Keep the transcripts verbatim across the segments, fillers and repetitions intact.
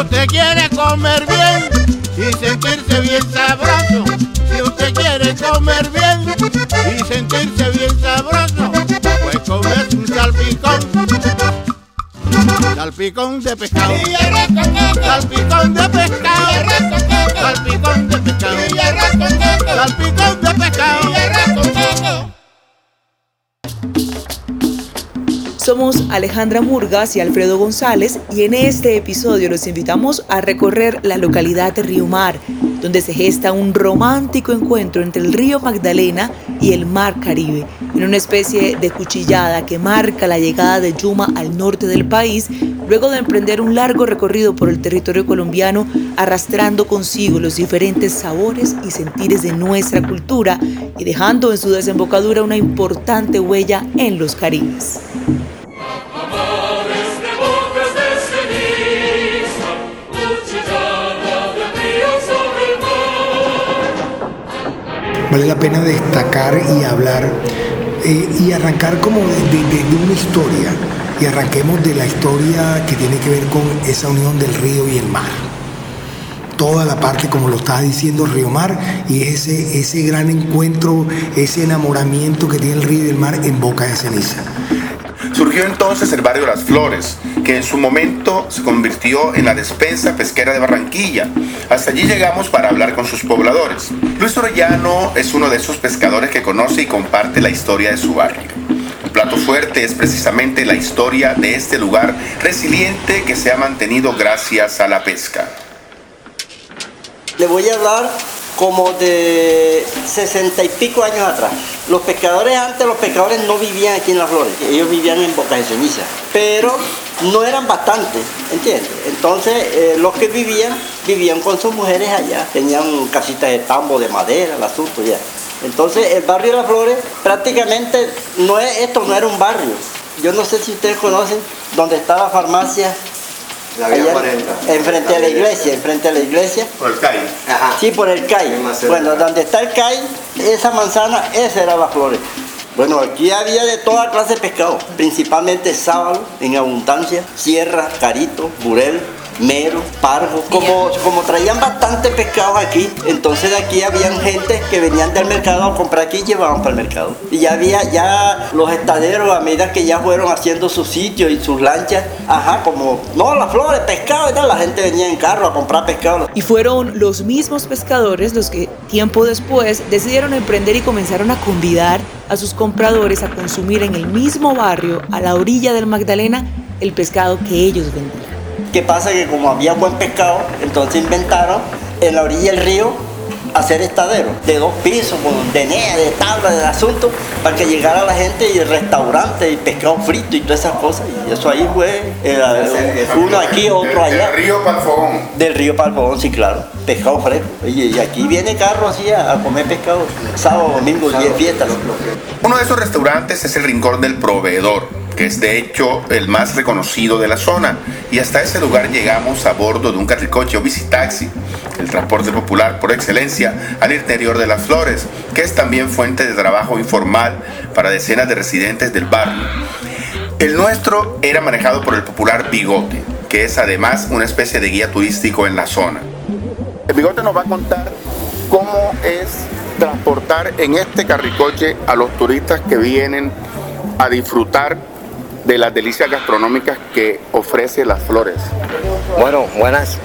usted quiere comer bien y sentirse bien sabroso, si usted quiere comer bien y sentirse bien sabroso, pues comerse un salpicón, salpicón de pescado, salpicón de pescado, salpicón de pescado, salpicón de pescado. Somos Alejandra Murgas y Alfredo González y en este episodio los invitamos a recorrer la localidad de Riumar, donde se gesta un romántico encuentro entre el río Magdalena y el mar Caribe, en una especie de cuchillada que marca la llegada de Yuma al norte del país, luego de emprender un largo recorrido por el territorio colombiano, arrastrando consigo los diferentes sabores y sentires de nuestra cultura y dejando en su desembocadura una importante huella en los Caribes. Vale la pena destacar y hablar eh, y arrancar como de, de, de una historia, y arranquemos de la historia que tiene que ver con esa unión del río y el mar. Toda la parte, como lo estaba diciendo, Río Mar, y ese, ese gran encuentro, ese enamoramiento que tiene el río y el mar en Bocas de Ceniza. Surgió entonces el barrio Las Flores, que en su momento se convirtió en la despensa pesquera de Barranquilla. Hasta allí llegamos para hablar con sus pobladores. Luis Orellano es uno de esos pescadores que conoce y comparte la historia de su barrio. El plato fuerte es precisamente la historia de este lugar resiliente que se ha mantenido gracias a la pesca. Le voy a hablar como de sesenta y pico años atrás. Los pescadores antes, los pescadores no vivían aquí en Las Flores, ellos vivían en Bocas de Ceniza, pero no eran bastantes, ¿entiendes? Entonces eh, los que vivían, vivían con sus mujeres allá, tenían casitas de tambo, de madera, el asunto ya. Entonces el barrio de Las Flores prácticamente, no es, esto no era un barrio. Yo no sé si ustedes conocen donde está la farmacia, la allá, Maretra, enfrente de la iglesia, enfrente de la iglesia. Por el C A I. Ajá. Sí, por el C A I. Bueno, donde está el C A I, esa manzana, esa era Las Flores. Bueno, aquí había de toda clase de pescado, principalmente sábalo en abundancia, sierra, carito, burel, mero, parvo. Como, como traían bastante pescado aquí, entonces aquí habían gente que venían del mercado a comprar aquí y llevaban para el mercado. Y ya había ya los estaderos, a medida que ya fueron haciendo sus sitios y sus lanchas, ajá, como, no, Las Flores, pescado y tal, la gente venía en carro a comprar pescado. Y fueron los mismos pescadores los que tiempo después decidieron emprender y comenzaron a convidar a sus compradores a consumir en el mismo barrio, a la orilla del Magdalena, el pescado que ellos vendían. ¿Qué pasa? Que como había buen pescado, entonces inventaron en la orilla del río hacer estaderos de dos pisos, de nea, de tabla, de asunto, para que llegara la gente y el restaurante y pescado frito y todas esas cosas. Y eso ahí fue, era, uno aquí, otro allá. Del río Palfogón. Del río Palfogón, sí, claro. Pescado fresco. Y aquí viene carro así a comer pescado sábado, domingo, diez fiestas. Uno de esos restaurantes es el Rincón del Proveedor, que es de hecho el más reconocido de la zona, y hasta ese lugar llegamos a bordo de un carricoche o visitaxi, el transporte popular por excelencia al interior de Las Flores, que es también fuente de trabajo informal para decenas de residentes del barrio. El nuestro era manejado por el popular Bigote, que es además una especie de guía turístico en la zona. El Bigote nos va a contar cómo es transportar en este carricoche a los turistas que vienen a disfrutar de las delicias gastronómicas que ofrece Las Flores. Bueno, buenas.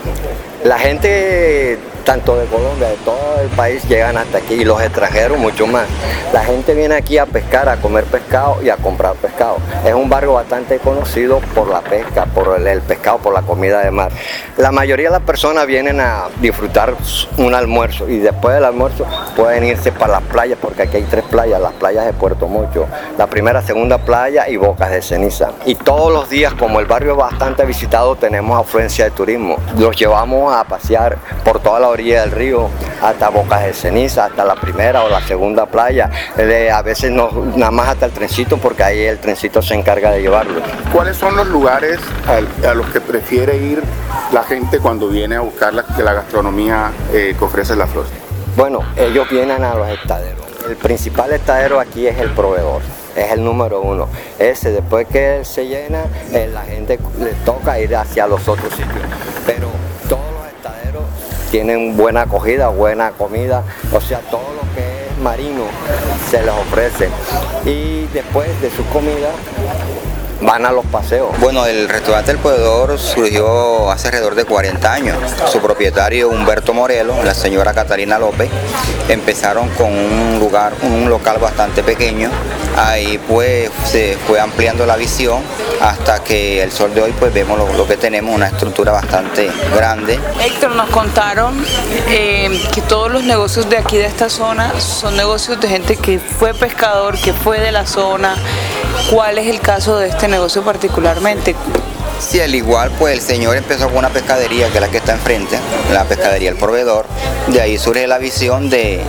La gente, tanto de Colombia, de todo el país, llegan hasta aquí, y los extranjeros mucho más. La gente viene aquí a pescar, a comer pescado y a comprar pescado. Es un barrio bastante conocido por la pesca, por el, el pescado, por la comida de mar. La mayoría de las personas vienen a disfrutar un almuerzo, y después del almuerzo pueden irse para las playas, porque aquí hay tres playas, las playas de Puerto Mocho, la primera, segunda playa y Bocas de Ceniza. Y todos los días, como el barrio es bastante visitado, tenemos afluencia de turismo. Los llevamos a pasear por toda la orilla del río, hasta Bocas de Ceniza, hasta la primera o la segunda playa. A veces no, nada más hasta el trencito, porque ahí el trencito se encarga de llevarlo. ¿Cuáles son los lugares a los que prefiere ir la gente cuando viene a buscar la, la gastronomía eh, que ofrece Las Flores? Bueno, ellos vienen a los estaderos. El principal estadero aquí es El Proveedor. es el número uno. Ese, después que se llena, eh, la gente le toca ir hacia los otros sitios. Pero todos los estaderos tienen buena acogida, buena comida, o sea, todo lo que es marino se les ofrece. Y después de su comida, van a los paseos. Bueno, el restaurante El Pedor surgió hace alrededor de cuarenta años. Su propietario Humberto Morelo, la señora Catalina López, empezaron con un lugar, un local bastante pequeño. Ahí pues se fue ampliando la visión hasta que el sol de hoy pues vemos lo, lo que tenemos, una estructura bastante grande. Héctor, nos contaron eh, que todos los negocios de aquí de esta zona son negocios de gente que fue pescador, que fue de la zona. ¿Cuál es el caso de este negocio particularmente? Sí, al igual, pues el señor empezó con una pescadería, que es la que está enfrente, la pescadería El Proveedor. De ahí surge la visión de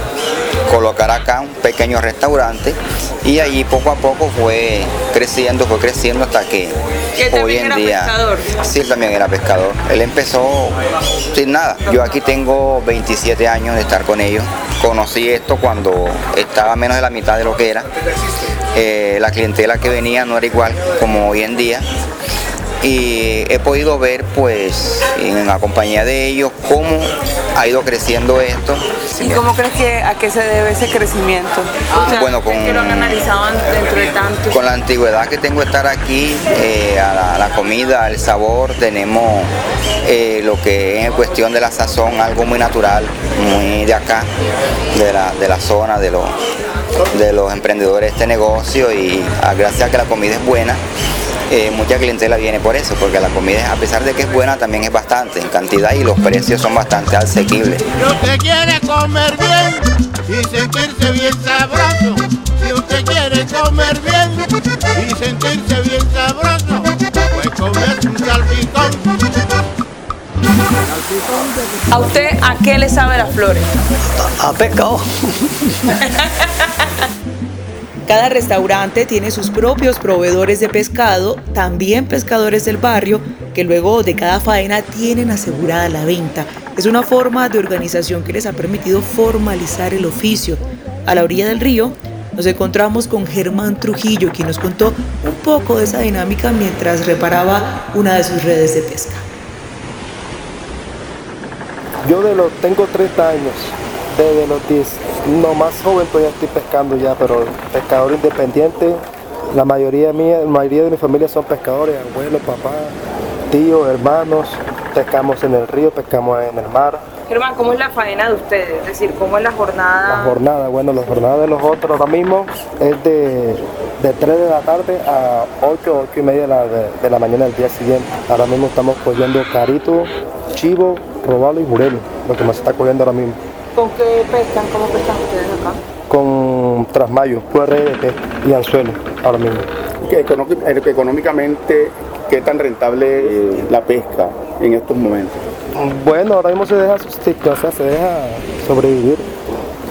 colocar acá un pequeño restaurante y allí poco a poco fue creciendo, fue creciendo hasta que hoy en día... ¿Pescador? Sí, él también era pescador. Él empezó sin nada. Yo aquí tengo veintisiete años de estar con ellos. Conocí esto cuando estaba menos de la mitad de lo que era. Eh, la clientela que venía no era igual como hoy en día. Y he podido ver, pues, en la compañía de ellos, cómo ha ido creciendo esto. ¿Y cómo crees que a qué se debe ese crecimiento? O sea, bueno, con, que lo han analizado dentro de tanto. Con la antigüedad que tengo de estar aquí, eh, a la, la comida, el sabor, tenemos eh, lo que es en cuestión de la sazón, algo muy natural, muy de acá, de la, de la zona, de los, de los emprendedores de este negocio, y gracias a que la comida es buena. Eh, mucha clientela viene por eso, porque la comida, a pesar de que es buena, también es bastante en cantidad y los precios son bastante asequibles. Si usted quiere comer bien y sentirse bien sabroso, si usted quiere comer bien y sentirse bien sabroso, pues comer un salpicón. ¿A usted a qué le sabe Las Flores? A, a pescado. Cada restaurante tiene sus propios proveedores de pescado, también pescadores del barrio, que luego de cada faena tienen asegurada la venta. Es una forma de organización que les ha permitido formalizar el oficio. A la orilla del río nos encontramos con Germán Trujillo, quien nos contó un poco de esa dinámica mientras reparaba una de sus redes de pesca. Yo de los, tengo treinta años. Desde los diez, no más joven, pues ya estoy pescando ya, pero pescador independiente. La mayoría mía, la mayoría de mi familia son pescadores, abuelos, papá, tíos, hermanos. Pescamos en el río, pescamos en el mar. Germán, ¿cómo es la faena de ustedes? Es decir, ¿cómo es la jornada? La jornada, bueno, la jornada de los otros ahora mismo es de, de tres de la tarde a ocho, ocho y media de la, de, de la mañana del día siguiente. Ahora mismo estamos cogiendo carito, chivo, robalo y burel, lo que más se está cogiendo ahora mismo. ¿Con qué pescan? ¿Cómo pescan ustedes acá? Con trasmayo, Q R D P y anzuelo, ahora mismo. ¿Qué, económicamente, qué tan rentable eh, la pesca en estos momentos? Bueno, ahora mismo se deja, o sea, se deja sobrevivir.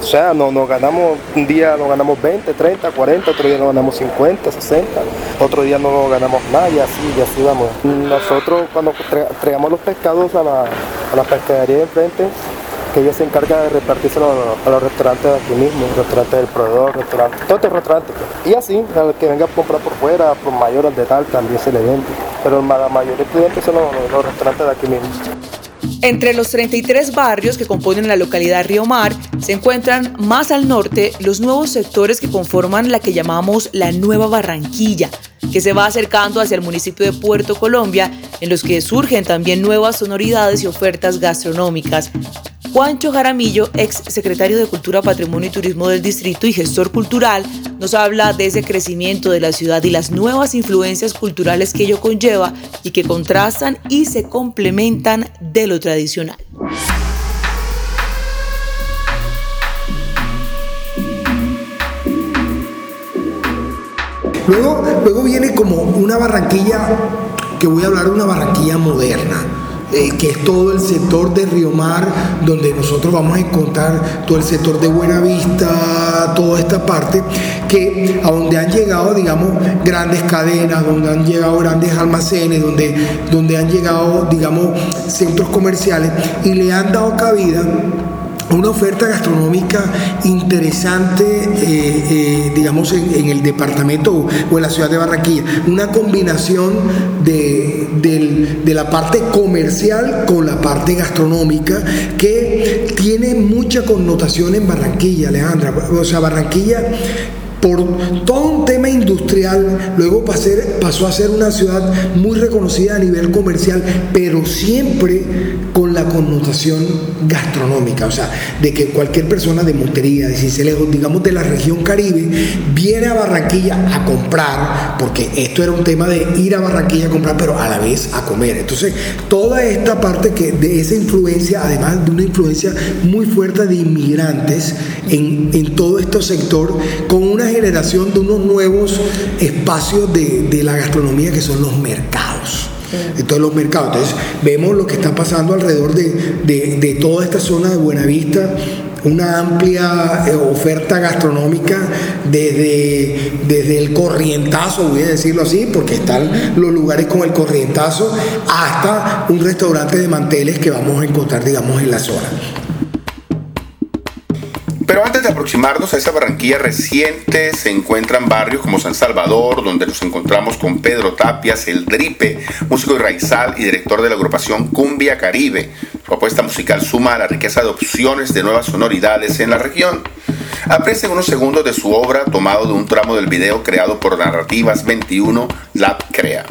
O sea, nos no ganamos, un día nos ganamos veinte, treinta, cuarenta, otro día nos ganamos cincuenta, sesenta, otro día no nos ganamos nada y así, y así vamos. Nosotros cuando entregamos los pescados a la, a la pescadería de enfrente, que ella se encarga de repartírselo a los restaurantes de aquí mismo, restaurantes del proveedor, restaurantes, todos los restaurantes. Y así, al que venga a comprar por fuera, por mayores de tal, también se le vende. Pero la mayoría de clientes son los, los restaurantes de aquí mismo. Entre los treinta y tres barrios que componen la localidad Río Mar, se encuentran más al norte los nuevos sectores que conforman la que llamamos la Nueva Barranquilla, que se va acercando hacia el municipio de Puerto Colombia, en los que surgen también nuevas sonoridades y ofertas gastronómicas. Juancho Jaramillo, ex secretario de Cultura, Patrimonio y Turismo del Distrito y gestor cultural, nos habla de ese crecimiento de la ciudad y las nuevas influencias culturales que ello conlleva y que contrastan y se complementan de lo tradicional. Luego, luego viene como una Barranquilla, que voy a hablar de una Barranquilla moderna. Eh, que es todo el sector de Río Mar, donde nosotros vamos a encontrar todo el sector de Buena Vista, toda esta parte, que a donde han llegado, digamos, grandes cadenas, donde han llegado grandes almacenes, donde, donde han llegado, digamos, centros comerciales, y le han dado cabida una oferta gastronómica interesante, eh, eh, digamos, en, en el departamento o, o en la ciudad de Barranquilla. Una combinación de, de, de la parte comercial con la parte gastronómica que tiene mucha connotación en Barranquilla, Alejandra. O sea, Barranquilla, por todo un tema industrial, luego pasó a ser una ciudad muy reconocida a nivel comercial, pero siempre con la connotación gastronómica, o sea, de que cualquier persona de Montería, de Cincelejo, digamos de la región Caribe, viene a Barranquilla a comprar, porque esto era un tema de ir a Barranquilla a comprar, pero a la vez a comer. Entonces, toda esta parte que de esa influencia, además de una influencia muy fuerte de inmigrantes en, en todo este sector, con unas generación de unos nuevos espacios de, de la gastronomía que son los mercados. De todos los mercados. Entonces, vemos lo que está pasando alrededor de, de, de toda esta zona de Buena Vista, una amplia oferta gastronómica desde, desde el corrientazo, voy a decirlo así, porque están los lugares con el corrientazo, hasta un restaurante de manteles que vamos a encontrar, digamos, en la zona. Pero antes de aproximarnos a esa Barranquilla reciente, se encuentran barrios como San Salvador, donde nos encontramos con Pedro Tapias, el Dripe, músico raizal y director de la agrupación Cumbia Caribe. Su apuesta musical suma a la riqueza de opciones de nuevas sonoridades en la región. Aprecien unos segundos de su obra tomado de un tramo del video creado por Narrativas veintiuno Lab Crea.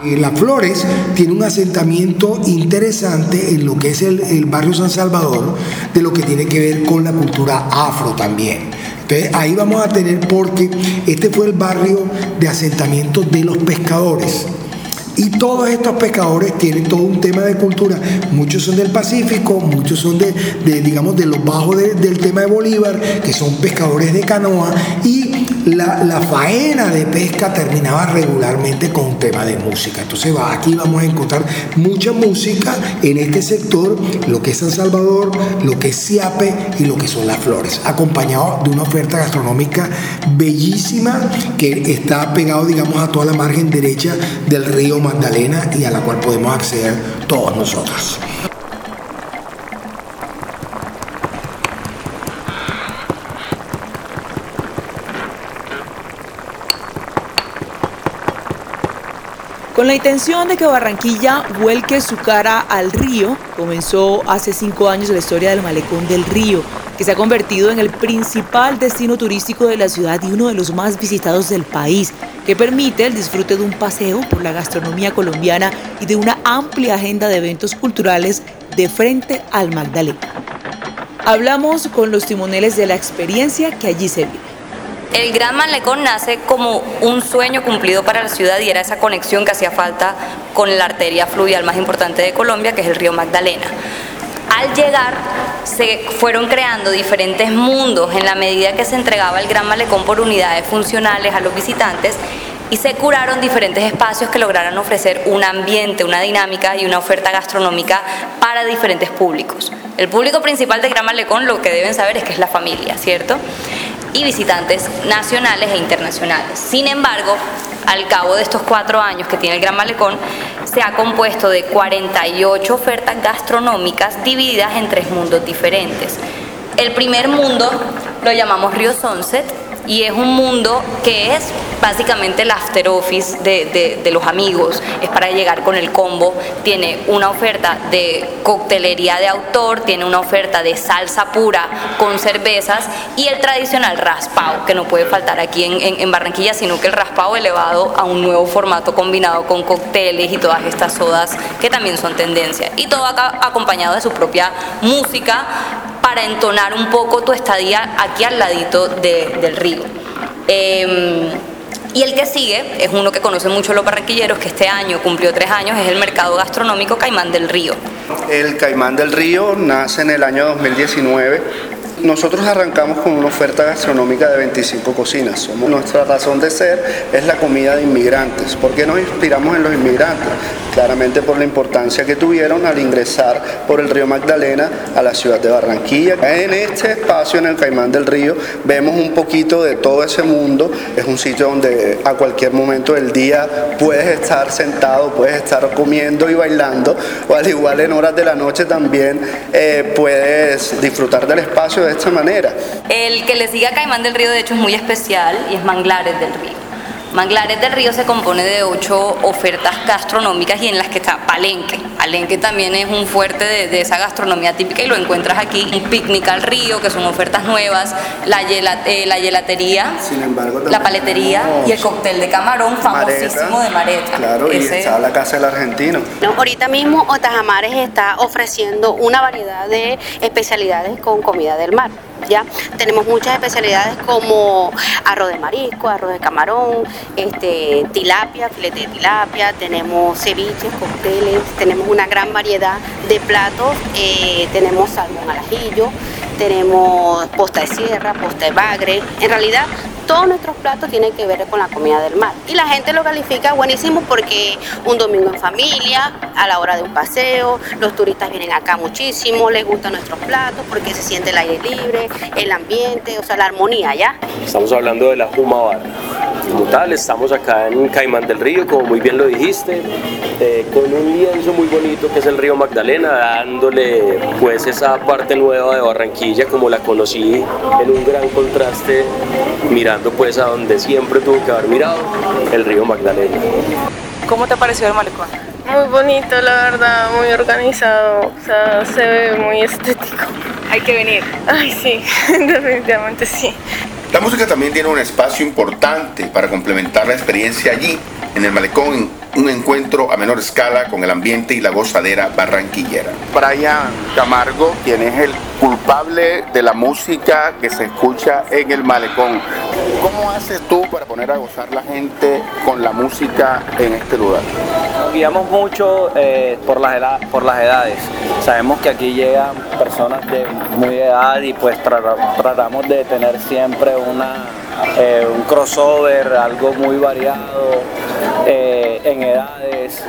Las Flores tiene un asentamiento interesante en lo que es el, el barrio San Salvador, de lo que tiene que ver con la cultura afro también. Entonces, ahí vamos a tener, porque este fue el barrio de asentamiento de los pescadores. Y todos estos pescadores tienen todo un tema de cultura. Muchos son del Pacífico, muchos son de, de digamos, de los bajos de, del tema de Bolívar, que son pescadores de canoa, y la, la faena de pesca terminaba regularmente con un tema de música. Entonces, va, aquí vamos a encontrar mucha música en este sector, lo que es San Salvador, lo que es Siape y lo que son Las Flores, acompañado de una oferta gastronómica bellísima que está pegado, digamos, a toda la margen derecha del río Mar Magdalena, y a la cual podemos acceder todos nosotros. Con la intención de que Barranquilla vuelque su cara al río, comenzó hace cinco años la historia del Malecón del Río, que se ha convertido en el principal destino turístico de la ciudad y uno de los más visitados del país, que permite el disfrute de un paseo por la gastronomía colombiana y de una amplia agenda de eventos culturales de frente al Magdalena. Hablamos con los timoneles de la experiencia que allí se vive. El Gran Malecón nace como un sueño cumplido para la ciudad, y era esa conexión que hacía falta con la arteria fluvial más importante de Colombia, que es el río Magdalena. Al llegar se fueron creando diferentes mundos en la medida que se entregaba el Gran Malecón por unidades funcionales a los visitantes, y se curaron diferentes espacios que lograron ofrecer un ambiente, una dinámica y una oferta gastronómica para diferentes públicos. El público principal del Gran Malecón, lo que deben saber, es que es la familia, ¿cierto? Y visitantes nacionales e internacionales. Sin embargo, al cabo de estos cuatro años que tiene el Gran Malecón, se ha compuesto de cuarenta y ocho ofertas gastronómicas divididas en tres mundos diferentes. El primer mundo lo llamamos Río Sunset, y es un mundo que es básicamente el after office de, de, de los amigos, es para llegar con el combo. Tiene una oferta de coctelería de autor, tiene una oferta de salsa pura con cervezas y el tradicional raspao, que no puede faltar aquí en, en, en Barranquilla, sino que el raspao elevado a un nuevo formato combinado con cócteles y todas estas sodas que también son tendencia, y todo acá acompañado de su propia música para entonar un poco tu estadía aquí al ladito de, del río. Eh, y el que sigue es uno que conocen mucho los barranquilleros, que este año cumplió tres años, es el mercado gastronómico Caimán del Río. El Caimán del Río nace en el año dos mil diecinueve Nosotros arrancamos con una oferta gastronómica de veinticinco cocinas. Somos, nuestra razón de ser es la comida de inmigrantes. ¿Por qué nos inspiramos en los inmigrantes? Claramente por la importancia que tuvieron al ingresar por el río Magdalena a la ciudad de Barranquilla. En este espacio, en el Caimán del Río, vemos un poquito de todo ese mundo. Es un sitio donde a cualquier momento del día puedes estar sentado, puedes estar comiendo y bailando, o al igual en horas de la noche también eh, puedes disfrutar del espacio de esta manera. El que le sigue a Caimán del Río de hecho es muy especial y es Manglares del Río. Manglares del Río se compone de ocho ofertas gastronómicas y en las que está Palenque. Palenque también es un fuerte de, de esa gastronomía típica y lo encuentras aquí. Un picnic al río, que son ofertas nuevas, la, yela, eh, la gelatería, sin embargo, la paletería y el cóctel de camarón famosísimo Maretra, de Maretra. Claro, ese. Y está la casa del argentino. Ahorita mismo Otajamares está ofreciendo una variedad de especialidades con comida del mar. Ya tenemos muchas especialidades como arroz de marisco, arroz de camarón, este, tilapia, filete de tilapia, tenemos ceviches, cócteles, tenemos una gran variedad de platos, eh, tenemos salmón al ajillo, tenemos posta de sierra, posta de bagre, en realidad todos nuestros platos tienen que ver con la comida del mar y la gente lo califica buenísimo porque un domingo en familia, a la hora de un paseo, los turistas vienen acá muchísimo, les gustan nuestros platos porque se siente el aire libre, el ambiente, o sea, la armonía, ¿ya? Estamos hablando de la Juma Bar. Como tal, estamos acá en Caimán del Río, como muy bien lo dijiste, eh, con un lienzo muy bonito que es el río Magdalena, dándole pues esa parte nueva de Barranquilla como la conocí, en un gran contraste, mirando pues a donde siempre tuvo que haber mirado, el río Magdalena. ¿Cómo te pareció el malecón? Muy bonito, la verdad, muy organizado, o sea, se ve muy estético. Hay que venir. Ay, sí, definitivamente sí. La música también tiene un espacio importante para complementar la experiencia allí, en el malecón, un encuentro a menor escala con el ambiente y la gozadera barranquillera. Brian Camargo, quien es el culpable de la música que se escucha en el malecón. ¿Cómo haces tú para poner a gozar la gente con la música en este lugar? Guiamos mucho eh, por, las edad, por las edades. Sabemos que aquí llegan personas de muy edad y pues tra- tratamos de tener siempre una, eh, un crossover, algo muy variado eh, en edades,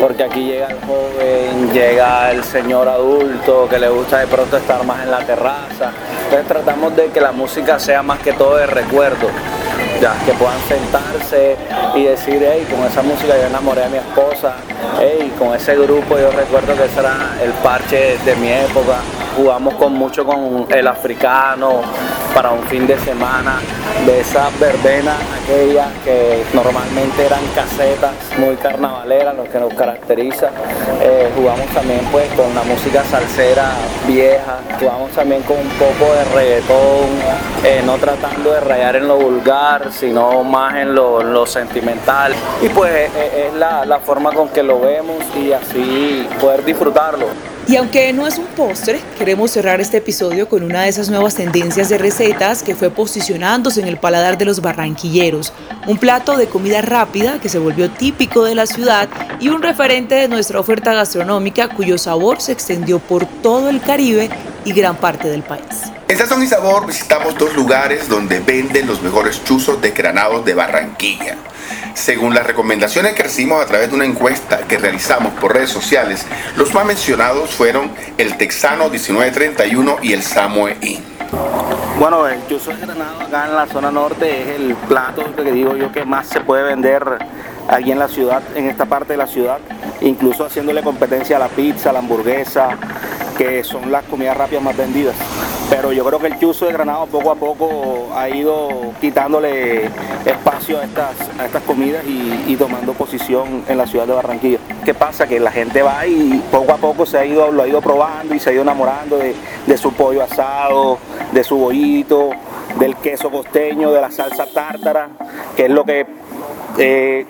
porque aquí llega el joven, llega el señor adulto que le gusta de pronto estar más en la terraza. Entonces tratamos de que la música sea más que todo de recuerdo. Ya, que puedan sentarse y decir, hey, con esa música yo enamoré a mi esposa, hey, con ese grupo yo recuerdo que ese era el parche de mi época, jugamos con mucho con el africano para un fin de semana, de esas verbenas aquellas que normalmente eran casetas muy carnavaleras, lo que nos caracteriza, eh, jugamos también pues con la música salsera vieja, jugamos también con un poco de reggaetón, eh, no tratando de rayar en lo vulgar, sino más en lo, lo sentimental y pues es la, la forma con que lo vemos y así poder disfrutarlo. Y aunque no es un postre, queremos cerrar este episodio con una de esas nuevas tendencias de recetas que fue posicionándose en el paladar de los barranquilleros, un plato de comida rápida que se volvió típico de la ciudad y un referente de nuestra oferta gastronómica cuyo sabor se extendió por todo el Caribe y gran parte del país. En Sazón y Sabor visitamos dos lugares donde venden los mejores chuzos desgranados de Barranquilla. Según las recomendaciones que recibimos a través de una encuesta que realizamos por redes sociales, los más mencionados fueron el Texano diecinueve treinta y uno y el Samue Inn. Bueno, el chuzo desgranado acá en la zona norte es el plato que digo yo que más se puede vender aquí en la ciudad, en esta parte de la ciudad, incluso haciéndole competencia a la pizza, a la hamburguesa, que son las comidas rápidas más vendidas. Pero yo creo que el chuzo desgranado poco a poco ha ido quitándole espacio a estas, a estas comidas y, y tomando posición en la ciudad de Barranquilla. ¿Qué pasa? Que la gente va y poco a poco se ha ido, lo ha ido probando y se ha ido enamorando de, de su pollo asado, de su bollito, del queso costeño, de la salsa tártara, que es lo que eh,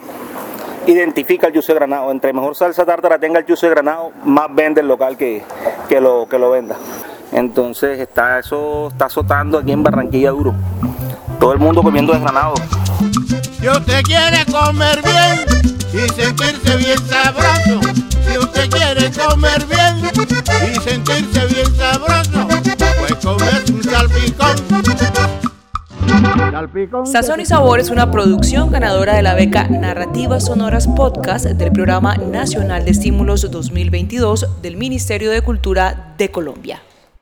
identifica el chuzo desgranado. Entre mejor salsa tártara tenga el chuzo desgranado, más vende el local que, que, lo, que lo venda. Entonces está eso está azotando aquí en Barranquilla duro. Todo el mundo comiendo desgranado. Si usted quiere comer bien y sentirse bien sabroso, si usted quiere comer bien y sentirse bien sabroso, pues comerse un salpicón. Sazón y Sabor es una producción ganadora de la beca Narrativas Sonoras Podcast del Programa Nacional de Estímulos dos mil veintidós del Ministerio de Cultura de Colombia.